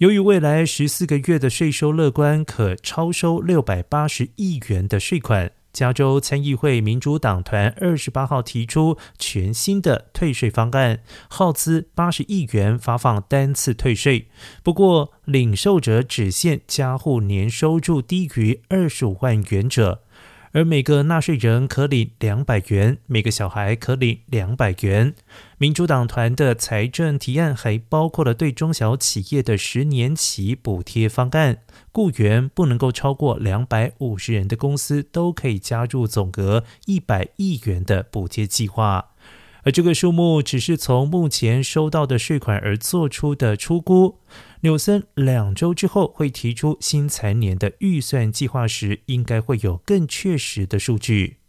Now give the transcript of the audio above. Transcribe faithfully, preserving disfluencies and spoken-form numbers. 由于未来十四个月的税收乐观可超收六百八十亿元的税款，加州参议会民主党团二十八号提出全新的退税方案，耗资八十亿元发放单次退税。不过，领受者只限家户年收入低于二十五万元者。而每个纳税人可领两百元，每个小孩可领两百元。民主党团的财政提案还包括了对中小企业的十年期补贴方案，雇员不能够超过两百五十人的公司都可以加入总额一百亿元的补贴计划。而这个数目只是从目前收到的税款而做出的初估。纽森两周之后会提出新财年的预算计划时，应该会有更确实的数据。